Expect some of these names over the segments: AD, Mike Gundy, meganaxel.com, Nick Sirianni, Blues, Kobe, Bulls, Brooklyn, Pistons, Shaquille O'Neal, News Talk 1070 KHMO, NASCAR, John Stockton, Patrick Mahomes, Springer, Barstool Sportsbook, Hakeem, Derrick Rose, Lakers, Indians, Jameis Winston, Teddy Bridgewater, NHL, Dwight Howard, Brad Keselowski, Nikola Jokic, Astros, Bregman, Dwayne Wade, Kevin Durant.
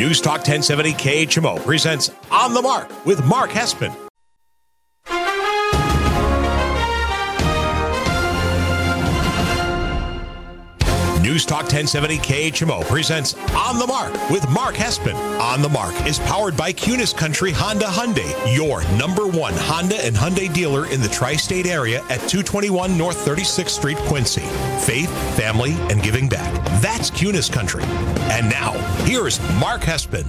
News Talk 1070 KHMO presents On the Mark with Mark Hespin. News Talk 1070 KHMO presents On the Mark with Mark Hespin. On the Mark is powered by Kunis Country Honda Hyundai, your number one Honda and Hyundai dealer in the tri-state area at 221 North 36th Street, Quincy. Faith, family, and giving back. That's Kunis Country. And now, here's Mark Hespin.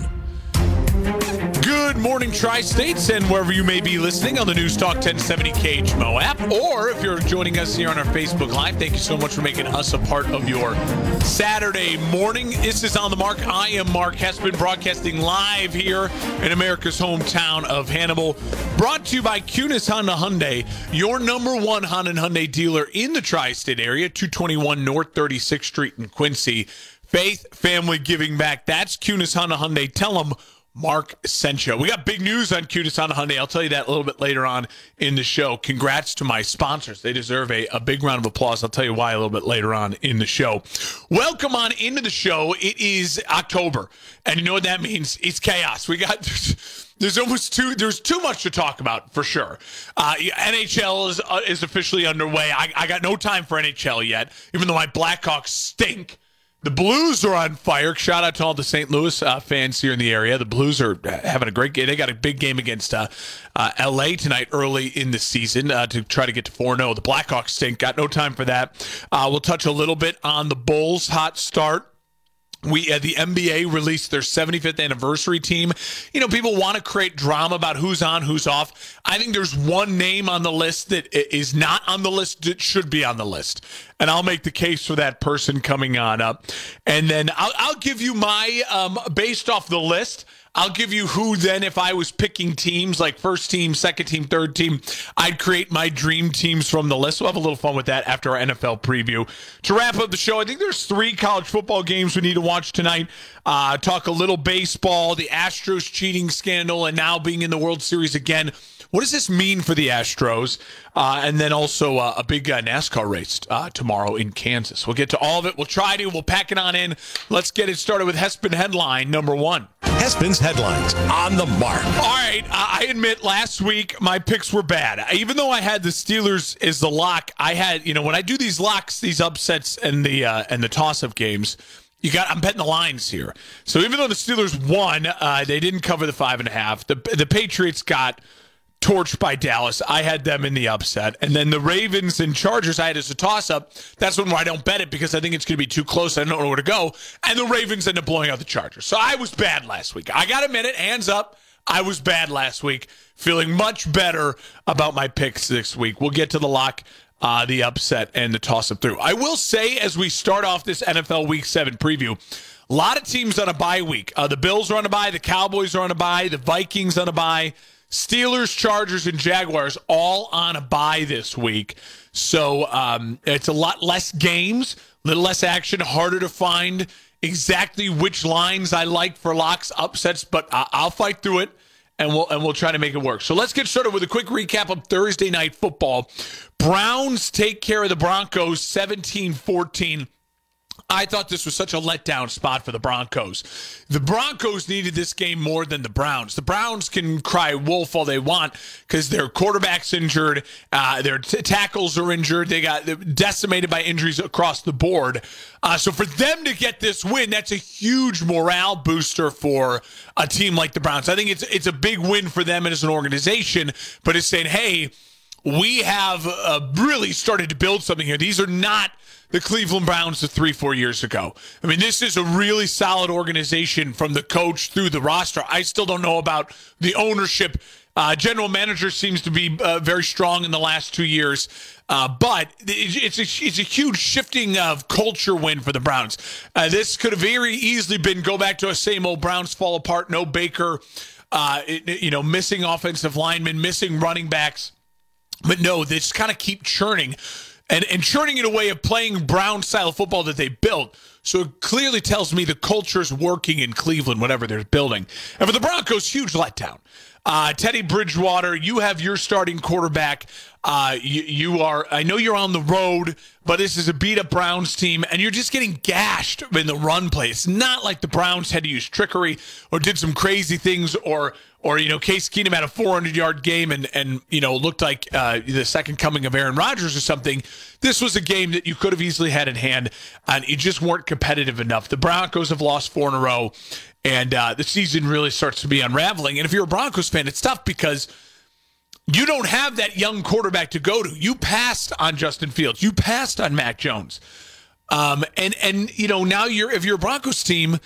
Good morning, Tri-States, and wherever you may be listening on the News Talk 1070 KHMO app, or if you're joining us here on our Facebook Live, thank you so much for making us a part of your Saturday morning. This is On the Mark. I am Mark Hespin, broadcasting live here in America's hometown of Hannibal. Brought to you by Kunis Honda Hyundai, your number one Honda and Hyundai dealer in the Tri-State area, 221 North 36th Street in Quincy. Faith, family, giving back. That's Kunis Honda Hyundai. Tell them Mark sent you. We got big news on Kunis Honda Hyundai. I'll tell you that a little bit later on in the show. Congrats to my sponsors. They deserve a big round of applause. I'll tell you why a little bit later on in the show. Welcome on into the show. It is October, and you know what that means? It's chaos. We got... There's too much to talk about, for sure. NHL is officially underway. I got no time for NHL yet, even though my Blackhawks stink. The Blues are on fire. Shout out to all the St. Louis fans here in the area. The Blues are having a great game. They got a big game against L.A. tonight early in the season to try to get to 4-0. The Blackhawks stink. Got no time for that. We'll touch a little bit on the Bulls' hot start. The NBA released their 75th anniversary team. You know, people want to create drama about who's on, who's off. I think there's one name on the list that is not on the list that should be on the list, and I'll make the case for that person coming on up. And then I'll give you my, based off the list, I'll give you who then, if I was picking teams, like first team, second team, third team, I'd create my dream teams from the list. We'll have a little fun with that after our NFL preview. To wrap up the show, I think there's three college football games we need to watch tonight. Talk a little baseball, the Astros cheating scandal, and now being in the World Series again. What does this mean for the Astros? And then also a big NASCAR race tomorrow in Kansas. We'll get to all of it. We'll pack it on in. Let's get it started with Hespin Headline number one. Hespin's Headlines on the Mark. All right. I admit last week my picks were bad. Even though I had the Steelers as the lock, I had, you know, when I do these locks, these upsets and the toss-up games, I'm betting the lines here. So even though the Steelers won, they didn't cover the 5.5. The Patriots got torched by Dallas. I had them in the upset. And then the Ravens and Chargers I had as a toss-up. That's one where I don't bet it because I think it's going to be too close. I don't know where to go. And the Ravens end up blowing out the Chargers. So I was bad last week. I got to admit it. Hands up. I was bad last week. Feeling much better about my picks this week. We'll get to the lock, the upset, and the toss-up through. I will say as we start off this NFL Week 7 preview, a lot of teams on a bye week. The Bills are on a bye. The Cowboys are on a bye. The Vikings on a bye. Steelers, Chargers, and Jaguars all on a bye this week. So it's a lot less games, a little less action, harder to find exactly which lines I like for locks, upsets, but I'll fight through it, and we'll try to make it work. So let's get started with a quick recap of Thursday Night Football. Browns take care of the Broncos 17-14. I thought this was such a letdown spot for the Broncos. The Broncos needed this game more than the Browns. The Browns can cry wolf all they want because their quarterback's injured, their tackles are injured, they're decimated by injuries across the board. So for them to get this win, that's a huge morale booster for a team like the Browns. I think it's a big win for them as an organization, but it's saying, hey, we have really started to build something here. These are not the Cleveland Browns of 3-4 years ago. I mean, this is a really solid organization from the coach through the roster. I still don't know about the ownership. General manager seems to be very strong in the last 2 years, but it's a huge shifting of culture win for the Browns. This could have very easily been go back to a same old Browns fall apart, no Baker, missing offensive linemen, missing running backs. But no, they just kind of keep churning. And churning in a way of playing Brown-style football that they built. So it clearly tells me the culture's working in Cleveland, whatever they're building. And for the Broncos, huge letdown. Teddy Bridgewater, you have your starting quarterback. You are, I know you're on the road, but this is a beat-up Browns team, and you're just getting gashed in the run play. It's not like the Browns had to use trickery or did some crazy things, or you know, Case Keenum had a 400-yard game and you know, looked like the second coming of Aaron Rodgers or something. This was a game that you could have easily had in hand, and you just weren't competitive enough. The Broncos have lost four in a row, and the season really starts to be unraveling. And if you're a Broncos fan, it's tough because you don't have that young quarterback to go to. You passed on Justin Fields. You passed on Mac Jones. And you know, now if you're a Broncos team,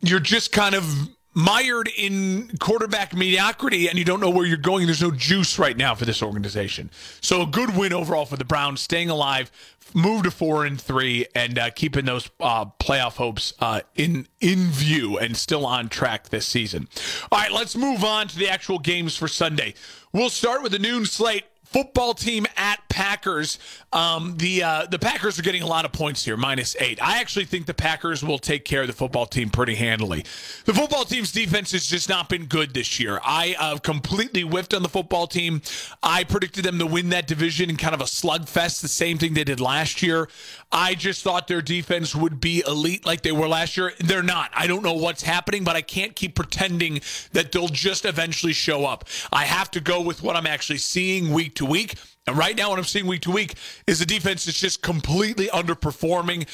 you're just kind of mired in quarterback mediocrity, and you don't know where you're going. There's no juice right now for this organization. So a good win overall for the Browns, staying alive, move to 4-3, and keeping those playoff hopes in view and still on track this season. All right, let's move on to the actual games for Sunday. We'll start with the noon slate. Football team at Packers. The Packers are getting a lot of points here, -8. I actually think the Packers will take care of the football team pretty handily. The football team's defense has just not been good this year. I completely whiffed on the football team. I predicted them to win that division in kind of a slugfest, the same thing they did last year. I just thought their defense would be elite like they were last year. They're not. I don't know what's happening, but I can't keep pretending that they'll just eventually show up. I have to go with what I'm actually seeing week to week. And right now what I'm seeing week to week is the defense is just completely underperforming.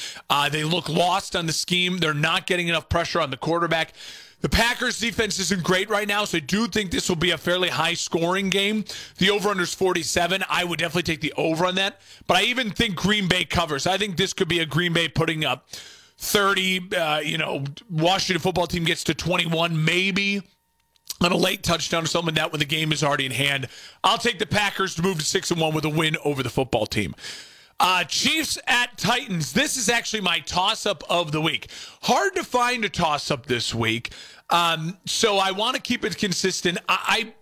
They look lost on the scheme. They're not getting enough pressure on the quarterback. The Packers defense isn't great right now, so I do think this will be a fairly high-scoring game. The over-under is 47. I would definitely take the over on that. But I even think Green Bay covers. I think this could be a Green Bay putting up 30. Washington football team gets to 21 maybe on a late touchdown or something like that when the game is already in hand. I'll take the Packers to move to 6-1 with a win over the football team. Chiefs at Titans. This is actually my toss-up of the week. Hard to find a toss-up this week, so I want to keep it consistent. I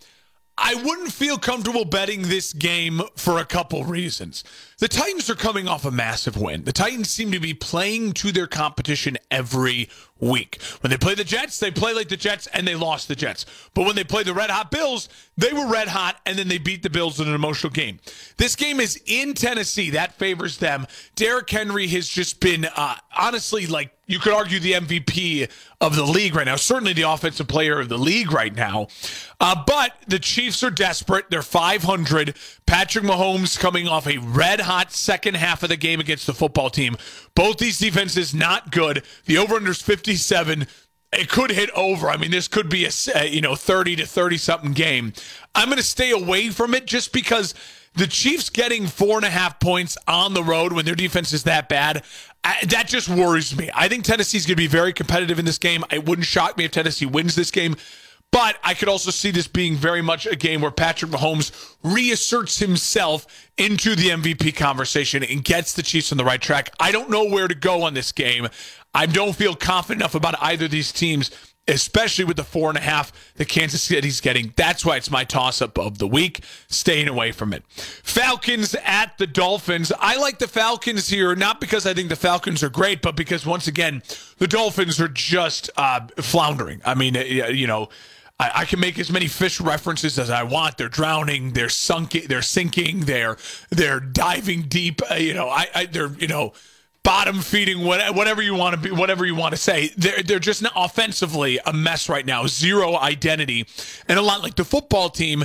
wouldn't feel comfortable betting this game for a couple reasons. The Titans are coming off a massive win. The Titans seem to be playing to their competition every week. When they play the Jets, they play like the Jets, and they lost the Jets. But when they play the Red Hot Bills, they were red hot, and then they beat the Bills in an emotional game. This game is in Tennessee. That favors them. Derrick Henry has just been, honestly, like, you could argue the MVP of the league right now, certainly the offensive player of the league right now. But the Chiefs are desperate. They're 500. Patrick Mahomes coming off a red-hot second half of the game against the football team. Both these defenses not good. The over-under is 57. It could hit over. I mean, this could be a 30 to 30-something game. I'm going to stay away from it just because the Chiefs getting 4.5 points on the road when their defense is that bad, that just worries me. I think Tennessee's going to be very competitive in this game. It wouldn't shock me if Tennessee wins this game. But I could also see this being very much a game where Patrick Mahomes reasserts himself into the MVP conversation and gets the Chiefs on the right track. I don't know where to go on this game. I don't feel confident enough about either of these teams, especially with the 4.5 that Kansas City's getting. That's why it's my toss-up of the week, staying away from it. Falcons at the Dolphins. I like the Falcons here, not because I think the Falcons are great, but because, once again, the Dolphins are just floundering. I mean, I can make as many fish references as I want. They're drowning. They're sunken. They're sinking. They're diving deep. They're bottom feeding, whatever you want to be, whatever you want to say. They're just not offensively a mess right now. Zero identity. And a lot like the football team,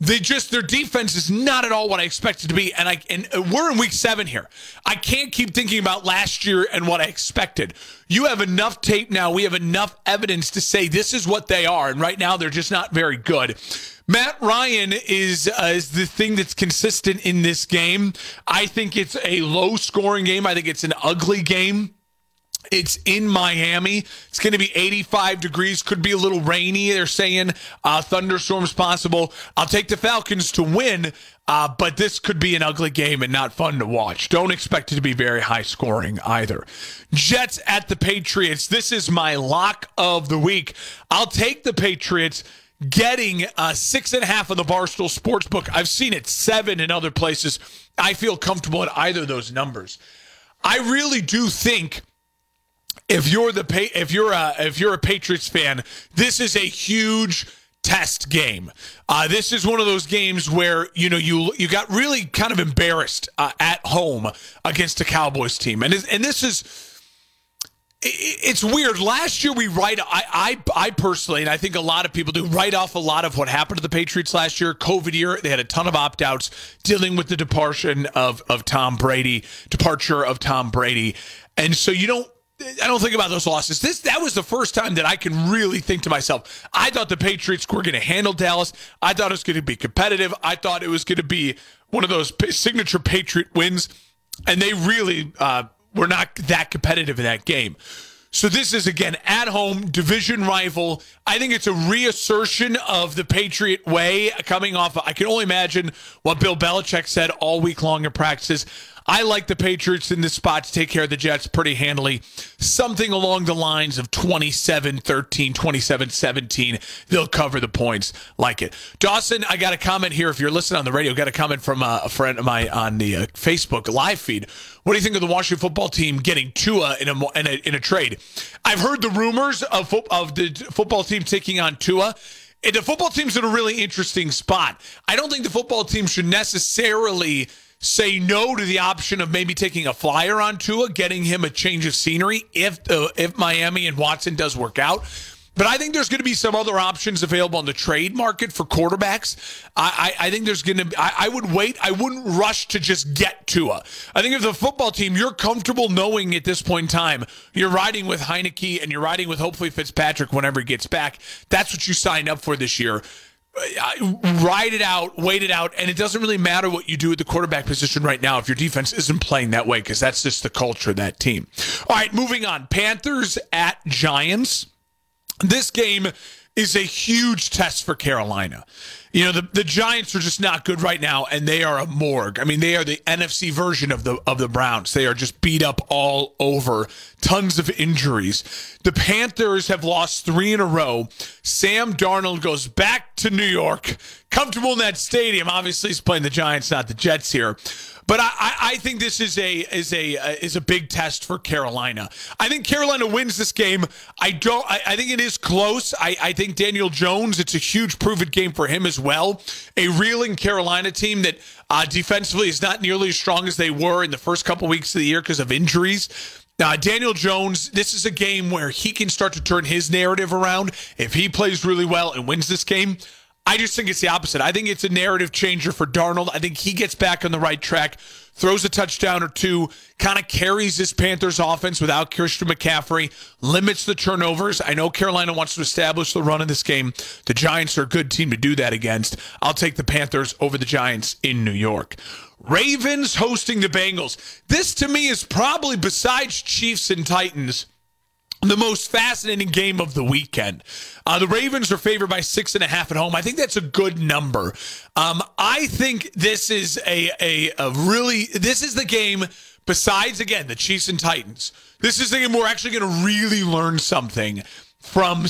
their defense is not at all what I expected to be. And we're in week 7 here. I can't keep thinking about last year and what I expected. You have enough tape now. We have enough evidence to say this is what they are. And right now they're just not very good. Matt Ryan is the thing that's consistent in this game. I think it's a low-scoring game. I think it's an ugly game. It's in Miami. It's going to be 85 degrees. Could be a little rainy. They're saying thunderstorms possible. I'll take the Falcons to win, but this could be an ugly game and not fun to watch. Don't expect it to be very high scoring either. Jets at the Patriots. This is my lock of the week. I'll take the Patriots getting 6.5 on the Barstool Sportsbook. I've seen it 7 in other places. I feel comfortable at either of those numbers. I really do think if you're a Patriots fan, this is a huge test game. This is one of those games where, you know, you got really kind of embarrassed at home against the Cowboys team. And this is... It's weird. Last year we I personally, and I think a lot of people do, write off a lot of what happened to the Patriots last year. COVID year, they had a ton of opt-outs dealing with the departure of Tom Brady. And so I don't think about those losses. That was the first time that I can really think to myself, I thought the Patriots were going to handle Dallas. I thought it was going to be competitive. I thought it was going to be one of those signature Patriot wins. And they really, we're not that competitive in that game. So this is, again, at home, division rival. I think it's a reassertion of the Patriot way coming off. I can only imagine what Bill Belichick said all week long in practices. I like the Patriots in this spot to take care of the Jets pretty handily. Something along the lines of 27-13, 27-17. They'll cover the points like it. Dawson, I got a comment here. If you're listening on the radio, got a comment from a friend of mine on the Facebook live feed. What do you think of the Washington football team getting Tua in a trade? I've heard the rumors of the football team taking on Tua. And the football team's in a really interesting spot. I don't think the football team should necessarily say no to the option of maybe taking a flyer on Tua, getting him a change of scenery if Miami and Watson does work out. But I think there's going to be some other options available on the trade market for quarterbacks. I think there's going to be, I would wait. I wouldn't rush to just get Tua. I think if the football team, you're comfortable knowing at this point in time, you're riding with Heineke and you're riding with hopefully Fitzpatrick whenever he gets back. That's what you signed up for this year. Ride it out, wait it out, and it doesn't really matter what you do at the quarterback position right now if your defense isn't playing that way, because that's just the culture of that team. All right, moving on. Panthers at Giants. This game is a huge test for Carolina. You know, the Giants are just not good right now, and they are a morgue. I mean, they are the NFC version of the Browns. They are just beat up all over, tons of injuries. The Panthers have lost 3 in a row. Sam Darnold goes back to New York, comfortable in that stadium. Obviously, he's playing the Giants, not the Jets here. But I think this is a big test for Carolina. I think Carolina wins this game. I think it is close. I think Daniel Jones, it's a huge proven game for him as well. A reeling Carolina team that defensively is not nearly as strong as they were in the first couple weeks of the year because of injuries. Daniel Jones, this is a game where he can start to turn his narrative around. If he plays really well and wins this game, I just think it's the opposite. I think it's a narrative changer for Darnold. I think he gets back on the right track, throws a touchdown or two, kind of carries this Panthers offense without Christian McCaffrey, limits the turnovers. I know Carolina wants to establish the run in this game. The Giants are a good team to do that against. I'll take the Panthers over the Giants in New York. Ravens hosting the Bengals. This, to me, is probably, besides Chiefs and Titans, the most fascinating game of the weekend. The Ravens are favored by 6.5 at home. I think that's a good number. I think this is a really, this is the game, besides, again, the Chiefs and Titans, this is the game we're actually going to really learn something from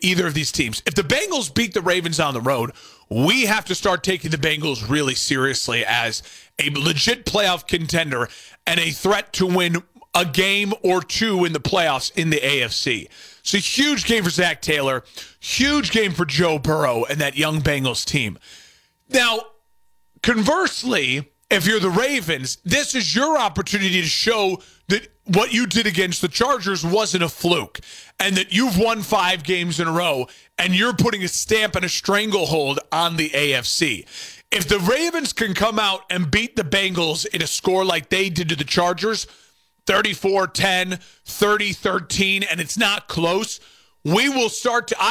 either of these teams. If the Bengals beat the Ravens on the road, we have to start taking the Bengals really seriously as a legit playoff contender and a threat to win a game or two in the playoffs in the AFC. It's a huge game for Zach Taylor, huge game for Joe Burrow and that young Bengals team. Now, conversely, if you're the Ravens, this is your opportunity to show that what you did against the Chargers wasn't a fluke and that you've won 5 games in a row and you're putting a stamp and a stranglehold on the AFC. If the Ravens can come out and beat the Bengals in a score like they did to the Chargers, 34-10, 30-13, and it's not close, I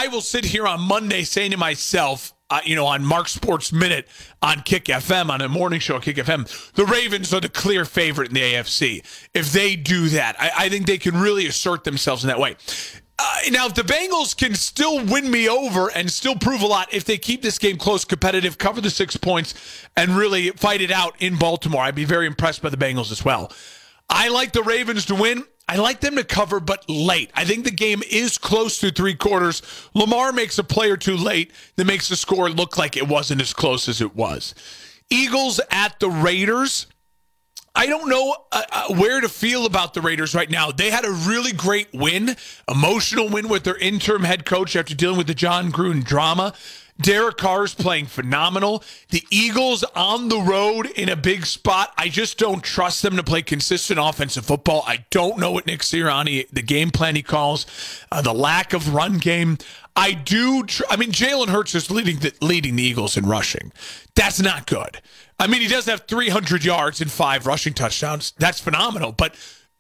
will sit here on Monday saying to myself, on Mark Sports Minute on Kick FM, on a morning show at Kick FM, the Ravens are the clear favorite in the AFC. If they do that, I think they can really assert themselves in that way. Now, if the Bengals can still win me over and still prove a lot, if they keep this game close, competitive, cover the 6 points, and really fight it out in Baltimore, I'd be very impressed by the Bengals as well. I like the Ravens to win. I like them to cover, but late. I think the game is close through 3 quarters. Lamar makes a play or two late that makes the score look like it wasn't as close as it was. Eagles at the Raiders. I don't know where to feel about the Raiders right now. They had a really great win, emotional win with their interim head coach after dealing with the John Gruden drama. Derek Carr's playing phenomenal. The Eagles on the road in a big spot. I just don't trust them to play consistent offensive football. I don't know what Nick Sirianni, the game plan he calls, the lack of run game. I mean, Jalen Hurts is leading the Eagles in rushing. That's not good. I mean, he does have 300 yards and 5 rushing touchdowns. That's phenomenal. But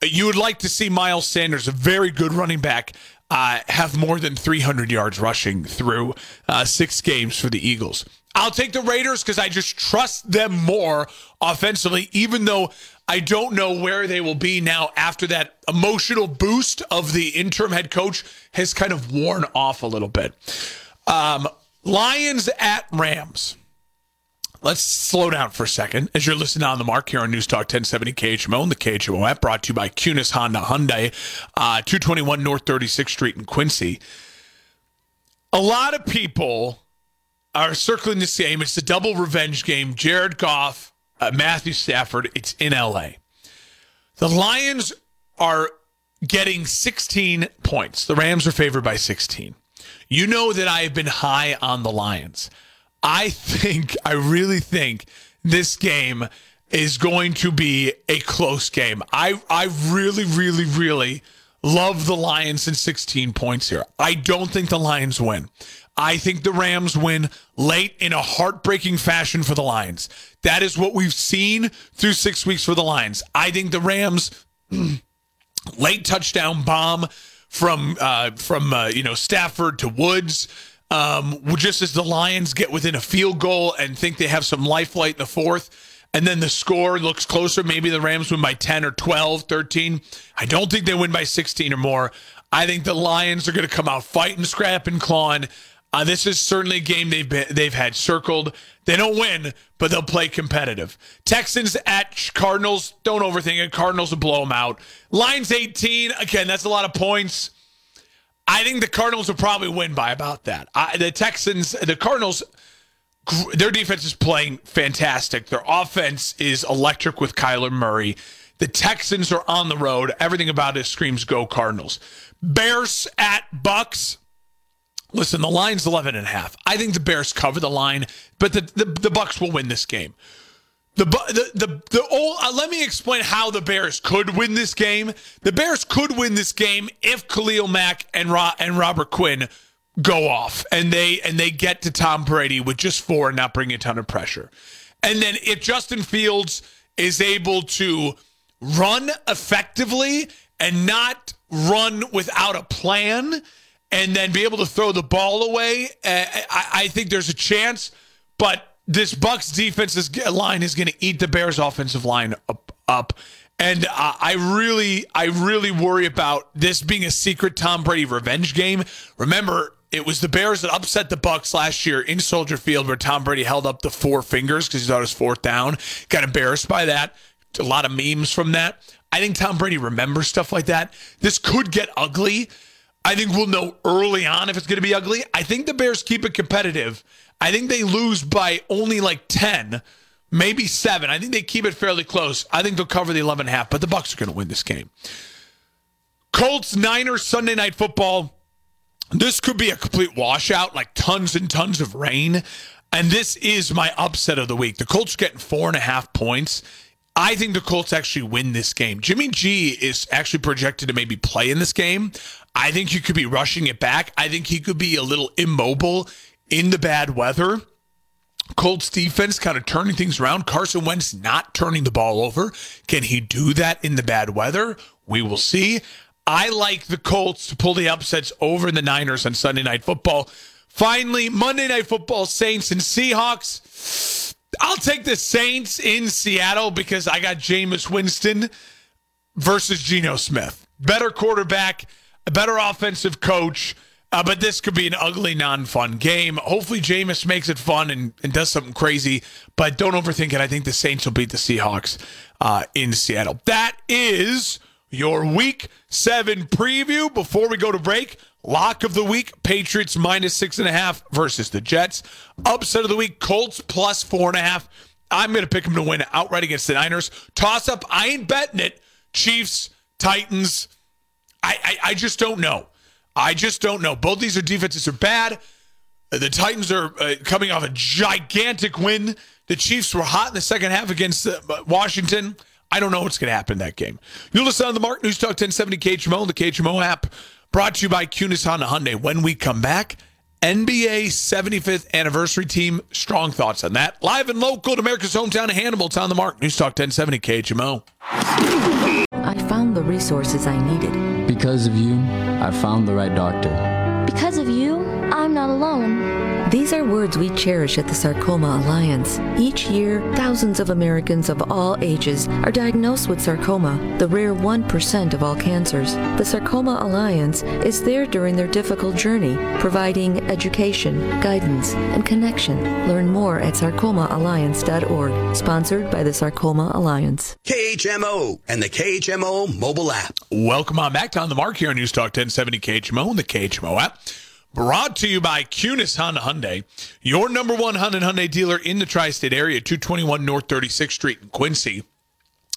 you would like to see Miles Sanders, a very good running back, have more than 300 yards rushing through 6 games for the Eagles. I'll take the Raiders because I just trust them more offensively, even though I don't know where they will be now after that emotional boost of the interim head coach has kind of worn off a little bit. Lions at Rams. Let's slow down for a second as you're listening on the mark here on News Talk 1070 KHMO and the KHMO app, brought to you by Kunis Honda Hyundai, 221 North 36th Street in Quincy. A lot of people are circling this game. It's the double revenge game. Jared Goff, Matthew Stafford. It's in L.A. The Lions are getting 16 points. The Rams are favored by 16. You know that I have been high on the Lions. I really think this game is going to be a close game. I really, really, really love the Lions in 16 points here. I don't think the Lions win. I think the Rams win late in a heartbreaking fashion for the Lions. That is what we've seen through 6 weeks for the Lions. I think the Rams late touchdown bomb from Stafford to Woods. Just as the Lions get within a field goal and think they have some lifeline in the fourth, and then the score looks closer. Maybe the Rams win by 10 or 12, 13. I don't think they win by 16 or more. I think the Lions are going to come out fighting, scrapping, clawing. This is certainly a game they've had circled. They don't win, but they'll play competitive. Texans at Cardinals. Don't overthink it. Cardinals will blow them out. Lions 18. Again, that's a lot of points. I think the Cardinals will probably win by about that. The Cardinals, their defense is playing fantastic. Their offense is electric with Kyler Murray. The Texans are on the road. Everything about it screams go Cardinals. Bears at Bucks. Listen, the line's 11.5. I think the Bears cover the line, but the Bucks will win this game. Let me explain how the Bears could win this game. The Bears could win this game if Khalil Mack and Robert Quinn go off and they get to Tom Brady with just 4 and not bring a ton of pressure. And then if Justin Fields is able to run effectively and not run without a plan and then be able to throw the ball away, I think there's a chance, but this Bucks defensive line is going to eat the Bears offensive line up. And I really worry about this being a secret Tom Brady revenge game. Remember, it was the Bears that upset the Bucks last year in Soldier Field where Tom Brady held up the 4 fingers because he thought it was 4th down. Got embarrassed by that. A lot of memes from that. I think Tom Brady remembers stuff like that. This could get ugly. I think we'll know early on if it's going to be ugly. I think the Bears keep it competitive. I think they lose by only like 10, maybe 7. I think they keep it fairly close. I think they'll cover the 11.5, but the Bucks are going to win this game. Colts, Niners, Sunday Night Football. This could be a complete washout, like tons and tons of rain. And this is my upset of the week. The Colts are getting 4.5 points. I think the Colts actually win this game. Jimmy G is actually projected to maybe play in this game. I think he could be rushing it back. I think he could be a little immobile in the bad weather. Colts defense kind of turning things around. Carson Wentz not turning the ball over. Can he do that in the bad weather? We will see. I like the Colts to pull the upsets over the Niners on Sunday Night Football. Finally, Monday Night Football, Saints and Seahawks. I'll take the Saints in Seattle because I got Jameis Winston versus Geno Smith. Better quarterback, a better offensive coach. But this could be an ugly, non-fun game. Hopefully, Jameis makes it fun and does something crazy. But don't overthink it. I think the Saints will beat the Seahawks in Seattle. That is your Week 7 preview. Before we go to break, lock of the week, Patriots minus 6.5 versus the Jets. Upset of the week, Colts plus 4.5. I'm going to pick them to win outright against the Niners. Toss-up, I ain't betting it. Chiefs, Titans, I just don't know. Both these defenses are bad. The Titans are coming off a gigantic win. The Chiefs were hot in the second half against Washington. I don't know what's going to happen in that game. You'll listen on the Mark News Talk 1070 KHMO and the KHMO app. Brought to you by Kunis Honda Hyundai. When we come back, NBA 75th anniversary team. Strong thoughts on that. Live and local to America's hometown of Hannibal. It's on the Mark. News Talk 1070 KHMO. I found the resources I needed. Because of you, I found the right doctor. Because of you, I'm not alone. These are words we cherish at the Sarcoma Alliance. Each year, thousands of Americans of all ages are diagnosed with sarcoma, the rare 1% of all cancers. The Sarcoma Alliance is there during their difficult journey, providing education, guidance, and connection. Learn more at sarcomaalliance.org. Sponsored by the Sarcoma Alliance. KHMO and the KHMO mobile app. Welcome on back to On the Mark here on News Talk 1070 KHMO and the KHMO app. Brought to you by Kunis Honda Hyundai, your number one Honda and Hyundai dealer in the tri-state area, 221 North 36th Street in Quincy.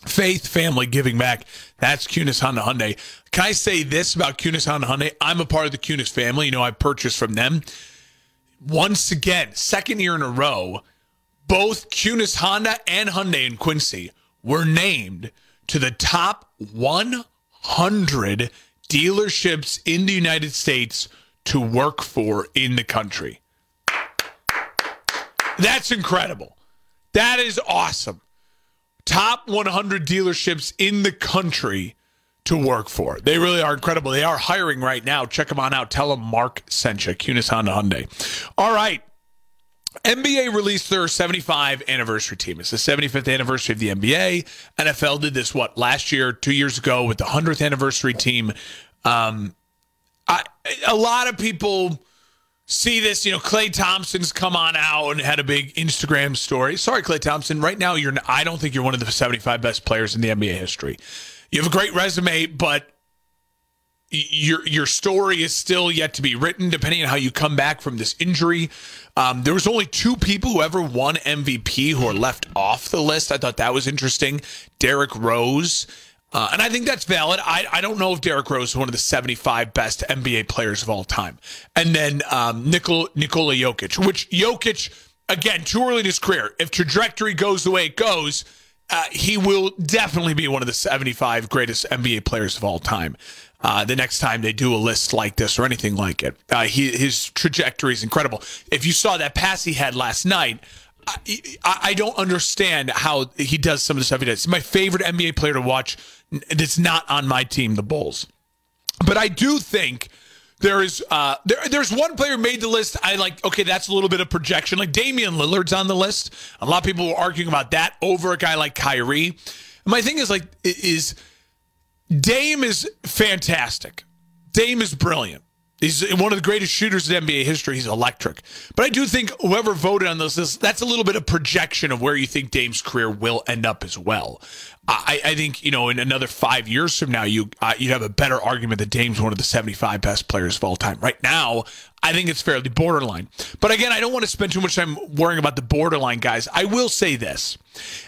Faith, family, giving back. That's Kunis Honda Hyundai. Can I say this about Kunis Honda Hyundai? I'm a part of the Kunis family. You know, I purchased from them. Once again, second year in a row, both Kunis Honda and Hyundai in Quincy were named to the top 100 dealerships in the United States to work for in the country. That's incredible. That is awesome. Top 100 dealerships in the country to work for. They really are incredible. They are hiring right now. Check them on out. Tell them Mark Sencha, Kunis Honda Hyundai. All right. NBA released their 75 anniversary team. It's the 75th anniversary of the NBA. NFL did this, last year, 2 years ago with the 100th anniversary team. A lot of people see this, you know, Klay Thompson's come on out and had a big Instagram story. Sorry, Klay Thompson, right now I don't think you're one of the 75 best players in the NBA history. You have a great resume, but your story is still yet to be written, depending on how you come back from this injury. There was only two people who ever won MVP who are left off the list. I thought that was interesting. Derrick Rose. And I think that's valid. I don't know if Derrick Rose is one of the 75 best NBA players of all time. And then Nikola Jokic, which Jokic, again, too early in his career. If trajectory goes the way it goes, he will definitely be one of the 75 greatest NBA players of all time. The next time they do a list like this or anything like it. His trajectory is incredible. If you saw that pass he had last night, I don't understand how he does some of the stuff he does. He's my favorite NBA player to watch. That's not on my team, the Bulls. But I do think there's one player who made the list. Okay, that's a little bit of projection. Like Damian Lillard's on the list. A lot of people were arguing about that over a guy like Kyrie. And my thing is Dame is fantastic. Dame is brilliant. He's one of the greatest shooters in NBA history. He's electric. But I do think whoever voted on this list, that's a little bit of projection of where you think Dame's career will end up as well. I think, you know, in another 5 years from now, you'd have a better argument that Dame's one of the 75 best players of all time. Right now, I think it's fairly borderline. But again, I don't want to spend too much time worrying about the borderline guys. I will say this.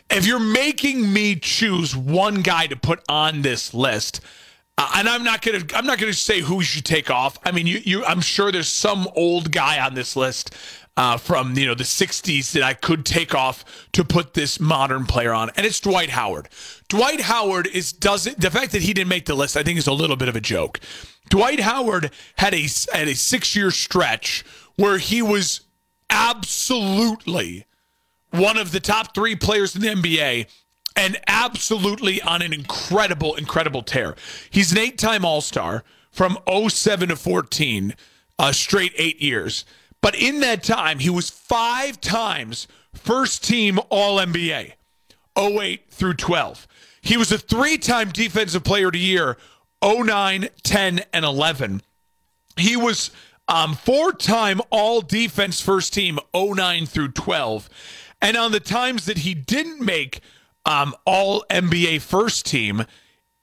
If you're making me choose one guy to put on this list, and I'm not gonna say who you should take off. I mean, I'm sure there's some old guy on this list from the '60s that I could take off to put this modern player on, and it's Dwight Howard. Dwight Howard the fact that he didn't make the list, I think, is a little bit of a joke. Dwight Howard had a 6-year stretch where he was absolutely one of the top 3 players in the NBA. And absolutely on an incredible, incredible tear. He's an 8-time All-Star from 07 to 14, straight 8 years. But in that time, he was 5 times first-team All-NBA, 08 through 12. He was a 3-time Defensive Player of the Year, 09, 10, and 11. He was 4-time All-Defense first-team, 09 through 12. And on the times that he didn't make all NBA first team.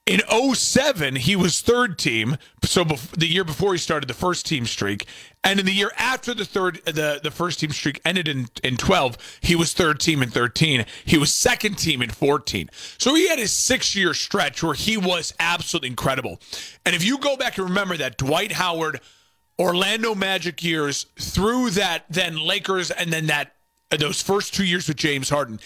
In 07, he was third team. So the year before he started the first team streak, and in the year after the first team streak ended in 12, he was third team in 13. He was second team in 14. So he had his 6-year stretch where he was absolutely incredible. And if you go back and remember that Dwight Howard Orlando Magic years through that, then Lakers, and then that those first 2 years with James Harden,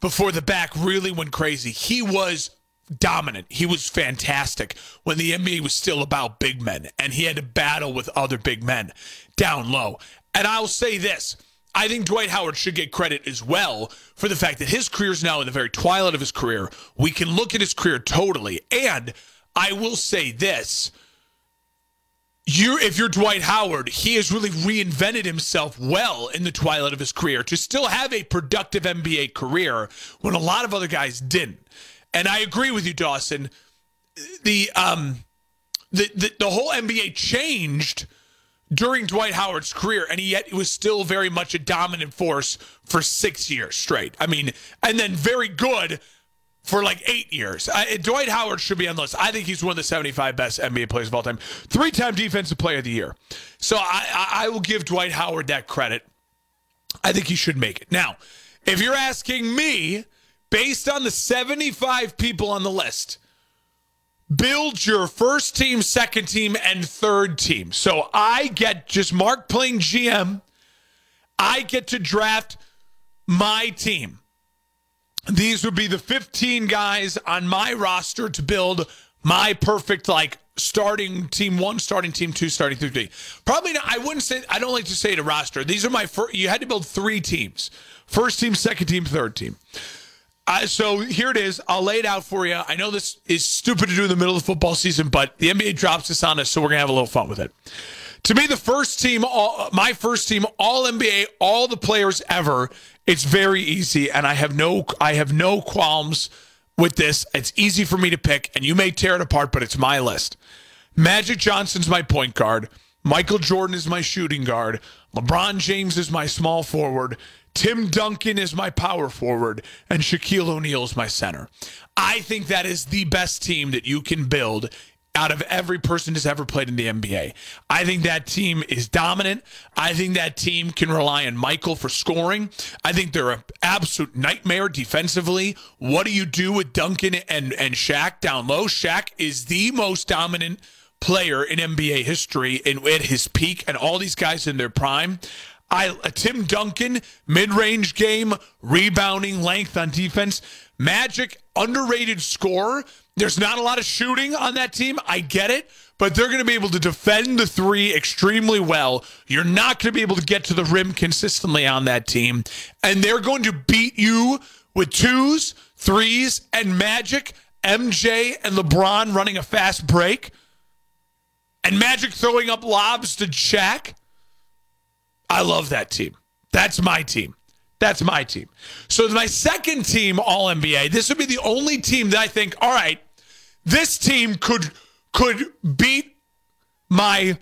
before the back really went crazy, he was dominant. He was fantastic when the NBA was still about big men, and he had to battle with other big men down low. And I'll say this. I think Dwight Howard should get credit as well for the fact that his career is now in the very twilight of his career. We can look at his career totally. And I will say this. If you're Dwight Howard, he has really reinvented himself well in the twilight of his career to still have a productive NBA career when a lot of other guys didn't. And I agree with you, Dawson. The whole NBA changed during Dwight Howard's career, and yet it was still very much a dominant force for 6 years straight. I mean, and then very good for like 8 years. Dwight Howard should be on the list. I think he's one of the 75 best NBA players of all time. Three-time Defensive Player of the Year. So I will give Dwight Howard that credit. I think he should make it. Now, if you're asking me, based on the 75 people on the list, build your first team, second team, and third team. So I get just Mark playing GM. I get to draft my team. These would be the 15 guys on my roster to build my perfect, like, starting team one, starting team two, starting team three. Probably not. I wouldn't say, I don't like to say it a roster. These are my first, you had to build three teams. First team, second team, third team. So here it is. I'll lay it out for you. I know this is stupid to do in the middle of the football season, but the NBA drops this on us, so we're going to have a little fun with it. To me, the first team, my first team, all NBA, all the players ever, it's very easy, and I have no qualms with this. It's easy for me to pick, and you may tear it apart, but it's my list. Magic Johnson's my point guard. Michael Jordan is my shooting guard. LeBron James is my small forward. Tim Duncan is my power forward, and Shaquille O'Neal is my center. I think that is the best team that you can build out of every person who's ever played in the NBA. I think that team is dominant. I think that team can rely on Michael for scoring. I think they're an absolute nightmare defensively. What do you do with Duncan and Shaq down low? Shaq is the most dominant player in NBA history at his peak, and all these guys in their prime. Tim Duncan, mid-range game, rebounding, length on defense. Magic, underrated scorer. There's not a lot of shooting on that team. I get it, but they're going to be able to defend the three extremely well. You're not going to be able to get to the rim consistently on that team, and they're going to beat you with twos, threes, and Magic, MJ, and LeBron running a fast break, and Magic throwing up lobs to Shaq. I love that team. That's my team. That's my team. So my second team, All-NBA, this would be the only team that I think, all right, this team could beat my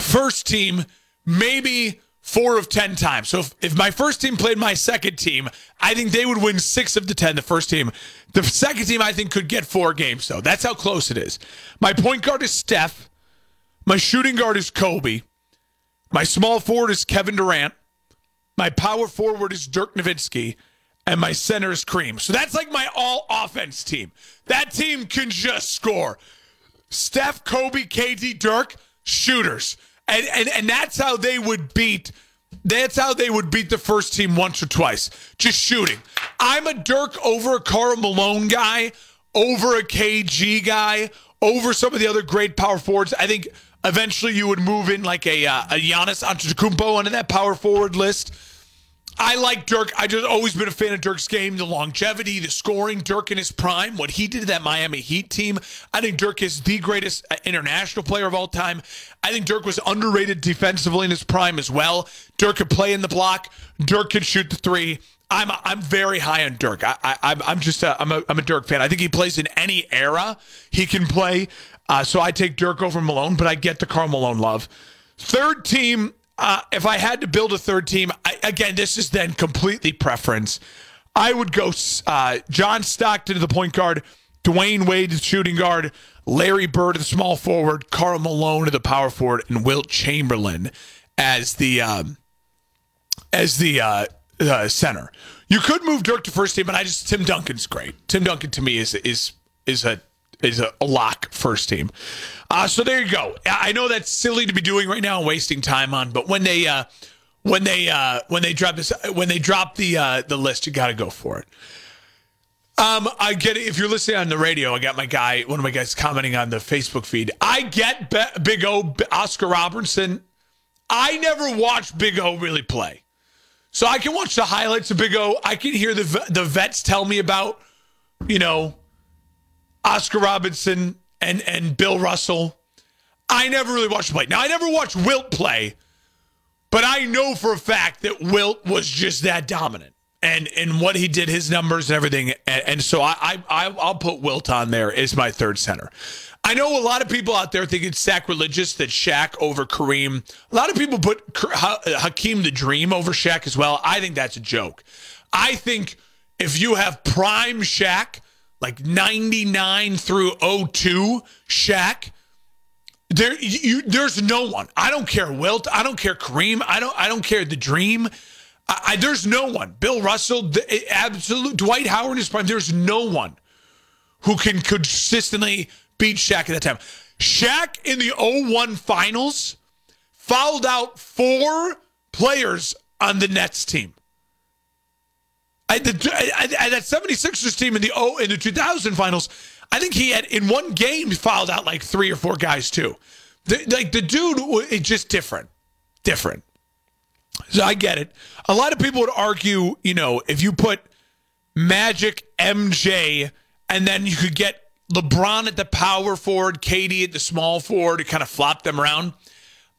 first team maybe 4 of 10 times. So if my first team played my second team, I think they would win 6 of the 10, the first team. The second team, I think, could get 4 games, though. That's how close it is. My point guard is Steph. My shooting guard is Kobe. My small forward is Kevin Durant. My power forward is Dirk Nowitzki. And my center is Kareem. So that's like my all-offense team. That team can just score. Steph, Kobe, KD, Dirk, shooters. And that's how they would beat the first team once or twice. Just shooting. I'm a Dirk over a Karl Malone guy, over a KG guy, over some of the other great power forwards. I think eventually you would move in like a Giannis Antetokounmpo onto that power forward list. I like Dirk. I've just always been a fan of Dirk's game, the longevity, the scoring, Dirk in his prime, what he did to that Miami Heat team. I think Dirk is the greatest international player of all time. I think Dirk was underrated defensively in his prime as well. Dirk could play in the block. Dirk could shoot the three. I'm very high on Dirk. I'm a Dirk fan. I think he plays in any era he can play. So I take Dirk over Malone, but I get the Karl Malone love. Third team, if I had to build a third team, again, this is then completely preference. I would go John Stockton to the point guard, Dwayne Wade to the shooting guard, Larry Bird to the small forward, Karl Malone to the power forward, and Wilt Chamberlain as the center. You could move Dirk to first team, but Tim Duncan's great. Tim Duncan to me is a is a lock first team. So there you go. I know that's silly to be doing right now and wasting time on, but when they drop the list, you got to go for it. I get it. If you're listening on the radio, I got my guy, one of my guys commenting on the Facebook feed. I get Big O, Oscar Robertson. I never watched Big O really play. So I can watch the highlights of Big O. I can hear the vets tell me about, you know, Oscar Robertson and Bill Russell. I never really watched him play. Now, I never watched Wilt play, but I know for a fact that Wilt was just that dominant. And what he did, his numbers and everything. And so I'll put Wilt on there as my third center. I know a lot of people out there think it's sacrilegious that Shaq over Kareem. A lot of people put Hakeem the Dream over Shaq as well. I think that's a joke. I think if you have prime Shaq, like 99 through 02 Shaq, there's no one. I don't care Wilt. I don't care Kareem. I don't care the Dream. There's no one. Bill Russell, Dwight Howard in his prime. There's no one who can consistently beat Shaq at that time. Shaq in the 0-1 finals fouled out 4 players on the Nets team. That 76ers team in the 2000 finals, I think he had in one game fouled out like 3 or 4 guys too. The dude, it's just different. So I get it. A lot of people would argue, you know, if you put Magic, MJ, and then you could get LeBron at the power forward, KD at the small forward, to kind of flop them around.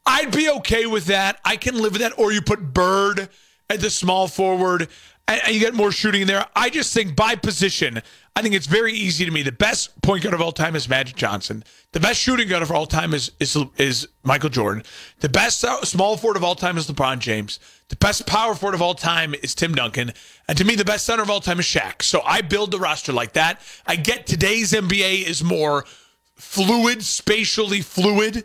I'd be okay with that. I can live with that. Or you put Bird at the small forward, and you get more shooting in there. I just think by position, I think it's very easy to me. The best point guard of all time is Magic Johnson. The best shooting guard of all time is Michael Jordan. The best small forward of all time is LeBron James. The best power forward of all time is Tim Duncan. And to me, the best center of all time is Shaq. So I build the roster like that. I get today's NBA is more fluid, spatially fluid,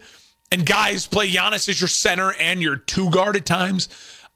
and guys play Giannis as your center and your 2 guard at times.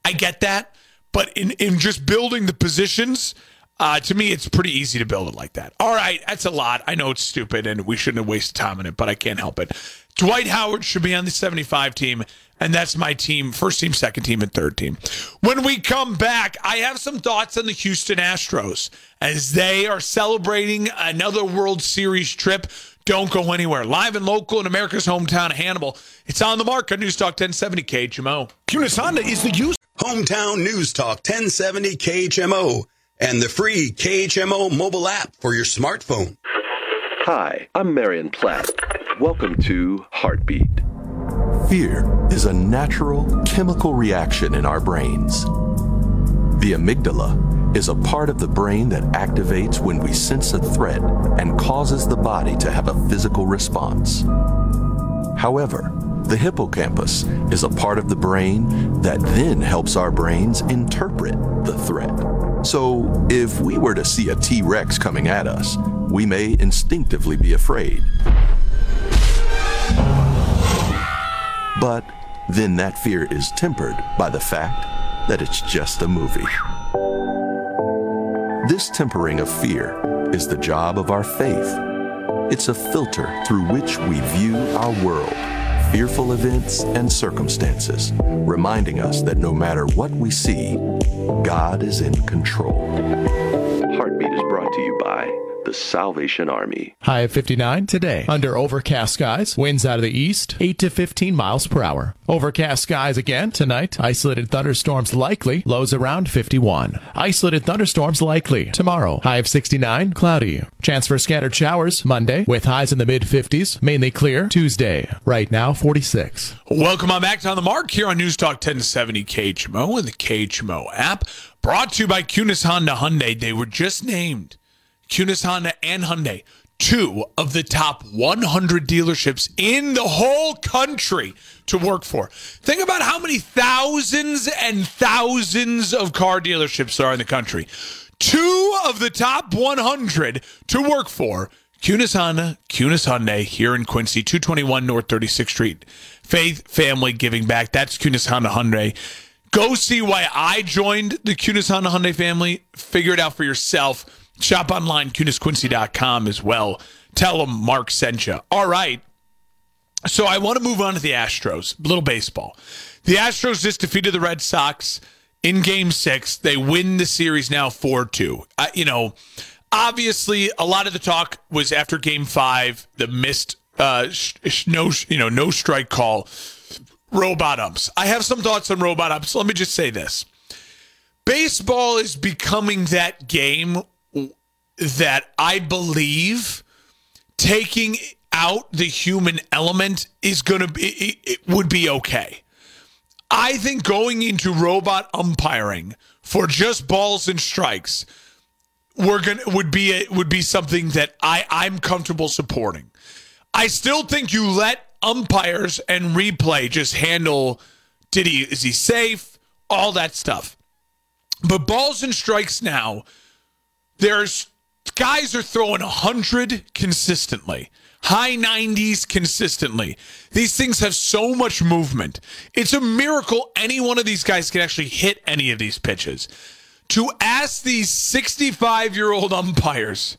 I get that. But in just building the positions, to me, it's pretty easy to build it like that. All right, that's a lot. I know it's stupid, and we shouldn't have wasted time on it, but I can't help it. Dwight Howard should be on the 75 team, and that's my team, first team, second team, and third team. When we come back, I have some thoughts on the Houston Astros as they are celebrating another World Series trip. Don't go anywhere. Live and local in America's hometown, Hannibal. It's on the mark on News Talk 1070 KHMO. Kunis Honda is the user. Hometown News Talk 1070 KHMO and the free KHMO mobile app for your smartphone. Hi, I'm Marion Platt. Welcome to Heartbeat. Fear is a natural chemical reaction in our brains. The amygdala is a part of the brain that activates when we sense a threat and causes the body to have a physical response. However, the hippocampus is a part of the brain that then helps our brains interpret the threat. So if we were to see a T-Rex coming at us, we may instinctively be afraid. But then that fear is tempered by the fact that it's just a movie. This tempering of fear is the job of our faith. It's a filter through which we view our world, fearful events and circumstances, reminding us that no matter what we see, God is in control. Heartbeat is brought to you by the Salvation Army. High of 59 today. Under overcast skies, winds out of the east, 8 to 15 miles per hour. Overcast skies again tonight. Isolated thunderstorms likely. Lows around 51. Isolated thunderstorms likely. Tomorrow, high of 69, cloudy. Chance for scattered showers Monday with highs in the mid-50s, mainly clear Tuesday. Right now, 46. Welcome on back to On the Mark here on News Talk 1070 KHMO and the KHMO app. Brought to you by Kunis Honda Hyundai. They were just named, Kunis Honda and Hyundai, 2 of the top 100 dealerships in the whole country to work for. Think about how many thousands and thousands of car dealerships there are in the country. 2 of the top 100 to work for. Kunis Honda, Kunis Hyundai here in Quincy, 221 North 36th Street. Faith, family, giving back. That's Kunis Honda Hyundai. Go see why I joined the Kunis Honda Hyundai family. Figure it out for yourself. Shop online, KunisQuincy.com as well Tell him Mark sent you. All right. So I want to move on to the Astros. A little baseball. The Astros just defeated the Red Sox in Game 6. They win the series now 4-2. Obviously, a lot of the talk was after Game 5, the missed no strike call, robot umps. I have some thoughts on robot umps. Let me just say this. Baseball is becoming that game that I believe taking out the human element is going to be, it would be okay. I think going into robot umpiring for just balls and strikes would be something that I'm comfortable supporting. I still think you let umpires and replay just handle is he safe, all that stuff. But balls and strikes now, there's guys are throwing 100 consistently. High 90s consistently. These things have so much movement. It's a miracle any one of these guys can actually hit any of these pitches. To ask these 65-year-old umpires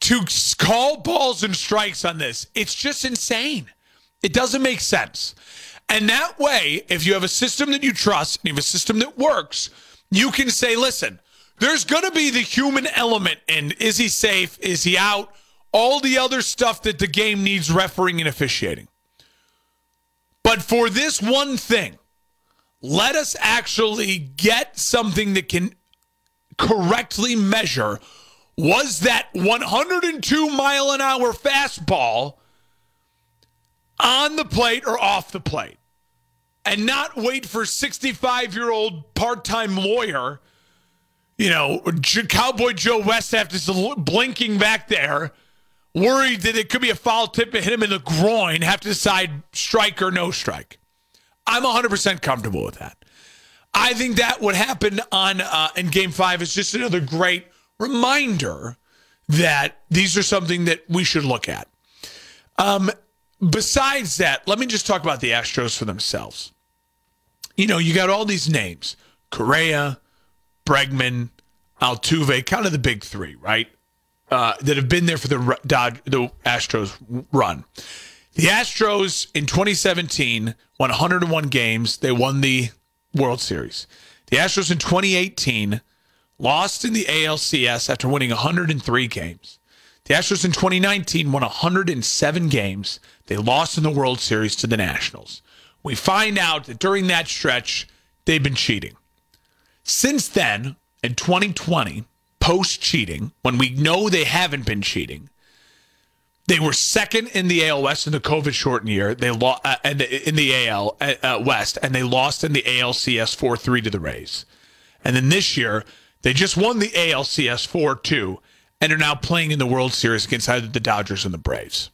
to call balls and strikes on this, it's just insane. It doesn't make sense. And that way, if you have a system that you trust, and you have a system that works, you can say, listen, there's going to be the human element in is he safe, is he out, all the other stuff that the game needs refereeing and officiating. But for this one thing, let us actually get something that can correctly measure, was that 102-mile-an-hour fastball on the plate or off the plate? And not wait for 65-year-old part-time lawyer, Cowboy Joe West after blinking back there, worried that it could be a foul tip and hit him in the groin, have to decide strike or no strike. I'm 100% comfortable with that. I think that what happened in Game 5 is just another great reminder that these are something that we should look at. Besides that, let me just talk about the Astros for themselves. You got all these names. Correa, Bregman, Altuve, kind of the big three, right? That have been there for the Astros run. The Astros in 2017 won 101 games. They won the World Series. The Astros in 2018 lost in the ALCS after winning 103 games. The Astros in 2019 won 107 games. They lost in the World Series to the Nationals. We find out that during that stretch, they've been cheating. Since then, in 2020, post-cheating, when we know they haven't been cheating, they were second in the AL West in the COVID-shortened year. They lost in the AL West, and they lost in the ALCS 4-3 to the Rays. And then this year, they just won the ALCS 4-2 and are now playing in the World Series against either the Dodgers and the Braves.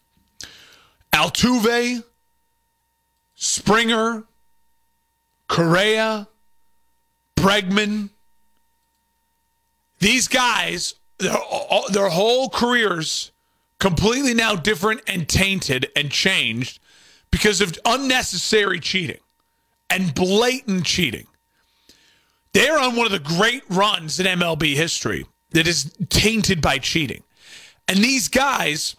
Altuve, Springer, Correa, Bregman. These guys, their whole careers completely now different and tainted and changed because of unnecessary cheating and blatant cheating. They're on one of the great runs in MLB history that is tainted by cheating. And these guys,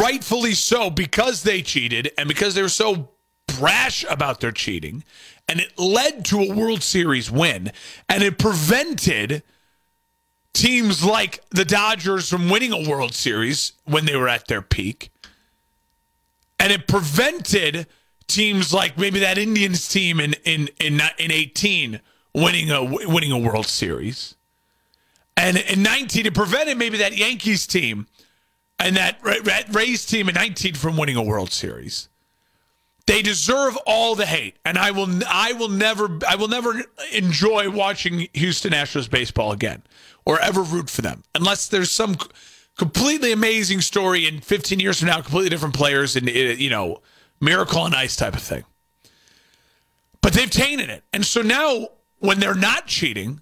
rightfully so, because they cheated and because they were so brash about their cheating, and it led to a World Series win, and it prevented teams like the Dodgers from winning a World Series when they were at their peak. And it prevented teams like maybe that Indians team in 18 winning a World Series. And in 19, it prevented maybe that Yankees team and that Rays team in 19 from winning a World Series. They deserve all the hate, and I will never enjoy watching Houston Astros baseball again, or ever root for them, unless there's some completely amazing story in 15 years from now, completely different players, and miracle on ice type of thing. But they've tainted it, and so now when they're not cheating,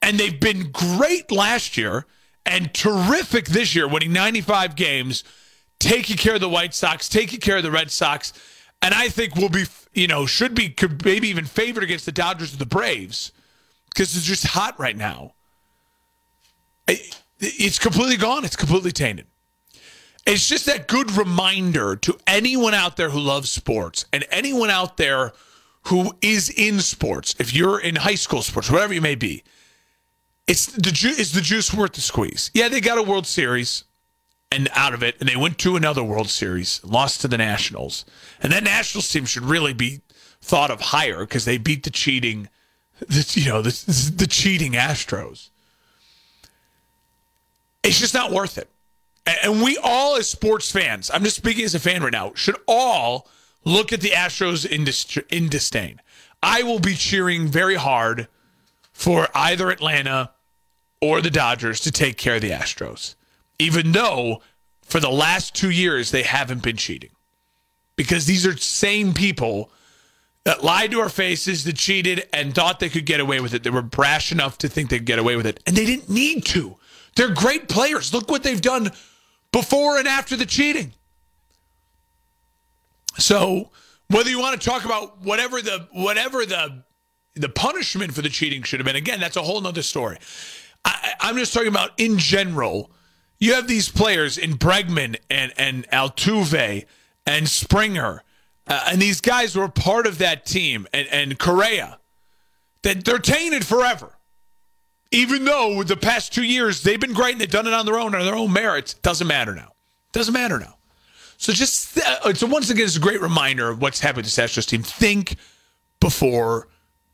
and they've been great last year and terrific this year, winning 95 games, taking care of the White Sox, taking care of the Red Sox. And I think could maybe even favored against the Dodgers or the Braves because it's just hot right now. It's completely gone. It's completely tainted. It's just that good reminder to anyone out there who loves sports and anyone out there who is in sports. If you're in high school sports, whatever you may be, is the juice worth the squeeze? Yeah, they got a World Series and out of it, and they went to another World Series, lost to the Nationals. And that Nationals team should really be thought of higher because they beat the cheating, the cheating Astros. It's just not worth it. And we all as sports fans, I'm just speaking as a fan right now, should all look at the Astros in disdain. I will be cheering very hard for either Atlanta or the Dodgers to take care of the Astros, even though for the last 2 years they haven't been cheating. Because these are same people that lied to our faces, that cheated, and thought they could get away with it. They were brash enough to think they'd get away with it, and they didn't need to. They're great players. Look what they've done before and after the cheating. So whether you want to talk about whatever the punishment for the cheating should have been, again, that's a whole other story. I'm just talking about in general. You have these players in Bregman and Altuve and Springer, and these guys were part of that team, and Correa, that they're tainted forever. Even though the past 2 years they've been great and they've done it on their own, merits, doesn't matter now. So just, once again, it's a great reminder of what's happened to the Astros team. Think before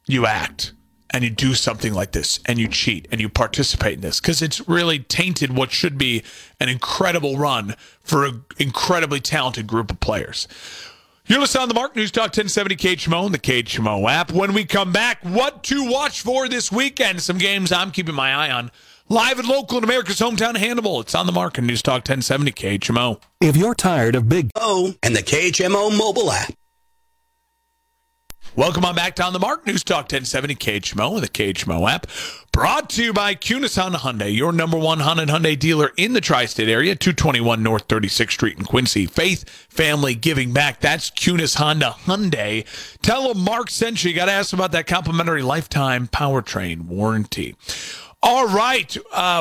you act and you do something like this and you cheat and you participate in this, because it's really tainted what should be an incredible run for an incredibly talented group of players. You're listening on The Mark, News Talk 1070 KHMO and the KHMO app. When we come back, what to watch for this weekend. Some games I'm keeping my eye on. Live and local in America's hometown, Hannibal. It's on The Mark and News Talk 1070 KHMO. If you're tired of Big O and the KHMO mobile app. Welcome on back to On The Mark, News Talk 1070 KHMO and the KHMO app. Brought to you by Kunis Honda Hyundai, your number one Honda and Hyundai dealer in the tri-state area, 221 North 36th Street in Quincy. Faith, family, giving back. That's Kunis Honda Hyundai. Tell them Mark sent you. You got to ask about that complimentary lifetime powertrain warranty. All right,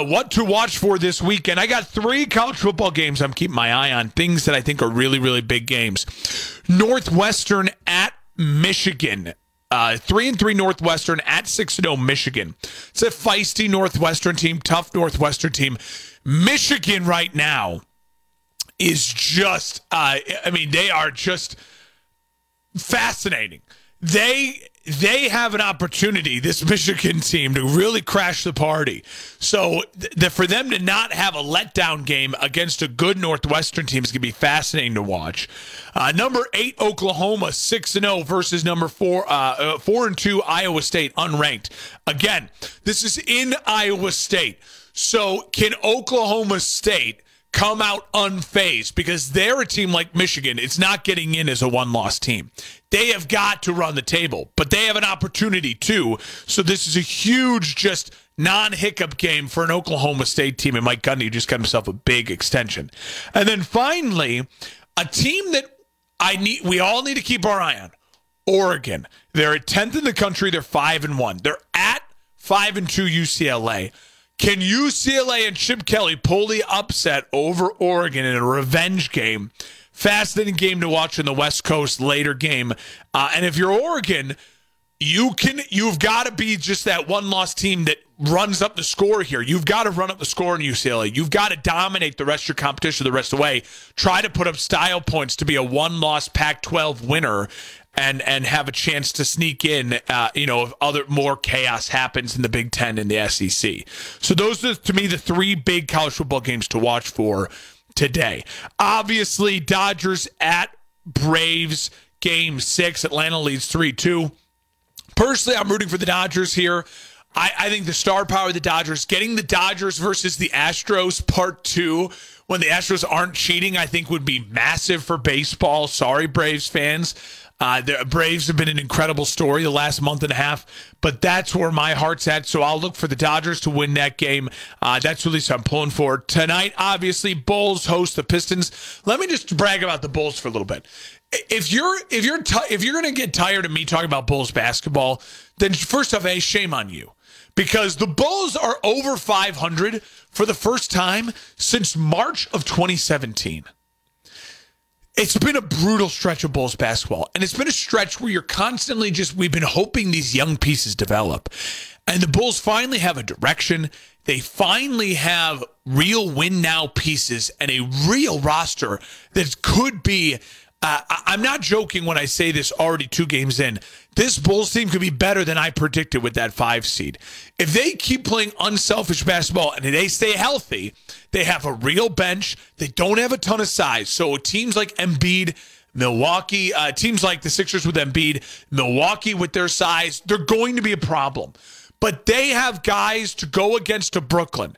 what to watch for this weekend. I got three college football games I'm keeping my eye on, things that I think are really, really big games. Northwestern at Michigan. 3-3 Northwestern at 6-0 Michigan. It's a feisty Northwestern team, tough Northwestern team. Michigan right now is just, they are just fascinating. They have an opportunity, this Michigan team, to really crash the party. So for them to not have a letdown game against a good Northwestern team is going to be fascinating to watch. Number 8, Oklahoma, 6-0 versus number 4-2, Iowa State, unranked. Again, this is in Iowa State. So can Oklahoma State come out unfazed? Because they're a team like Michigan. It's not getting in as a one-loss team. They have got to run the table, but they have an opportunity too. So this is a huge, just non-hiccup game for an Oklahoma State team. And Mike Gundy just got himself a big extension. And then finally, a team that we all need to keep our eye on, Oregon. They're at 10th in the country. They're 5-1. They're at 5-2 UCLA. Can UCLA and Chip Kelly pull the upset over Oregon in a revenge game? Fascinating game to watch in the West Coast later game. And if you're Oregon, you've got to be just that one-loss team that runs up the score here. You've got to run up the score in UCLA. You've got to dominate the rest of your competition the rest of the way. Try to put up style points to be a one-loss Pac-12 winner and have a chance to sneak in, if more chaos happens in the Big Ten and the SEC. So those are, to me, the three big college football games to watch for today. Obviously, Dodgers at Braves, game 6. Atlanta leads 3-2. Personally, I'm rooting for the Dodgers here. I think the star power of the Dodgers, getting the Dodgers versus the Astros part 2 when the Astros aren't cheating, I think would be massive for baseball. Sorry, Braves fans. The Braves have been an incredible story the last month and a half, but that's where my heart's at. So I'll look for the Dodgers to win that game. That's at least I'm pulling for tonight. Obviously, Bulls host the Pistons. Let me just brag about the Bulls for a little bit. If you're going to get tired of me talking about Bulls basketball, then first off, shame on you. because the Bulls are over 500 for the first time since March of 2017. It's been a brutal stretch of Bulls basketball, and it's been a stretch where you're constantly just, we've been hoping these young pieces develop. And the Bulls finally have a direction. They finally have real win-now pieces and a real roster that could be, I'm not joking when I say this already 2 games in, this Bulls team could be better than I predicted with that 5 seed. If they keep playing unselfish basketball and they stay healthy, they have a real bench. They don't have a ton of size. So teams like Embiid, Milwaukee, teams like the Sixers with Embiid, Milwaukee with their size, they're going to be a problem. But they have guys to go against to Brooklyn.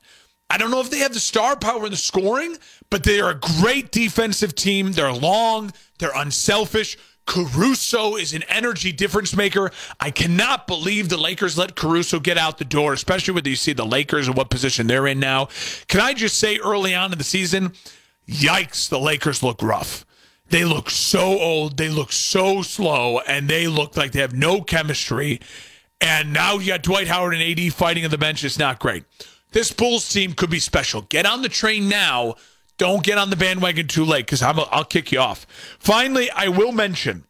I don't know if they have the star power in the scoring, but they are a great defensive team. They're long. They're unselfish. Caruso is an energy difference maker. I cannot believe the Lakers let Caruso get out the door, especially when you see the Lakers and what position they're in now. Can I just say early on in the season, yikes, the Lakers look rough. They look so old. They look so slow, and they look like they have no chemistry. And now you got Dwight Howard and AD fighting on the bench. It's not great. This Bulls team could be special. Get on the train now. Don't get on the bandwagon too late because I'll kick you off. Finally, I will mention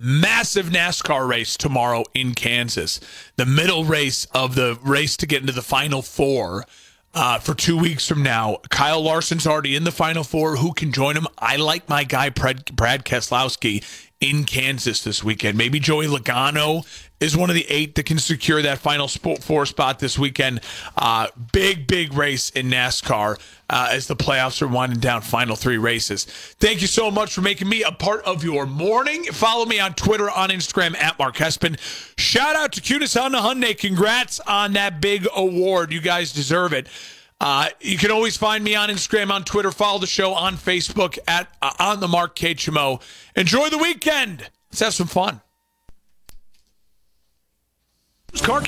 massive NASCAR race tomorrow in Kansas. The middle race of the race to get into the Final Four for 2 weeks from now. Kyle Larson's already in the Final Four. Who can join him? I like my guy, Brad Keselowski, in Kansas this weekend. Maybe Joey Logano is one of the 8 that can secure that Final Four spot this weekend. Big race in NASCAR as the playoffs are winding down, final 3 races. Thank you so much for making me a part of your morning. Follow me on Twitter, on Instagram, at Mark Hespin. Shout out to Kunis Country Honda Hyundai. Congrats on that big award. You guys deserve it. You can always find me on Instagram, on Twitter. Follow the show on Facebook at On The Mark KHMO. Enjoy the weekend. Let's have some fun.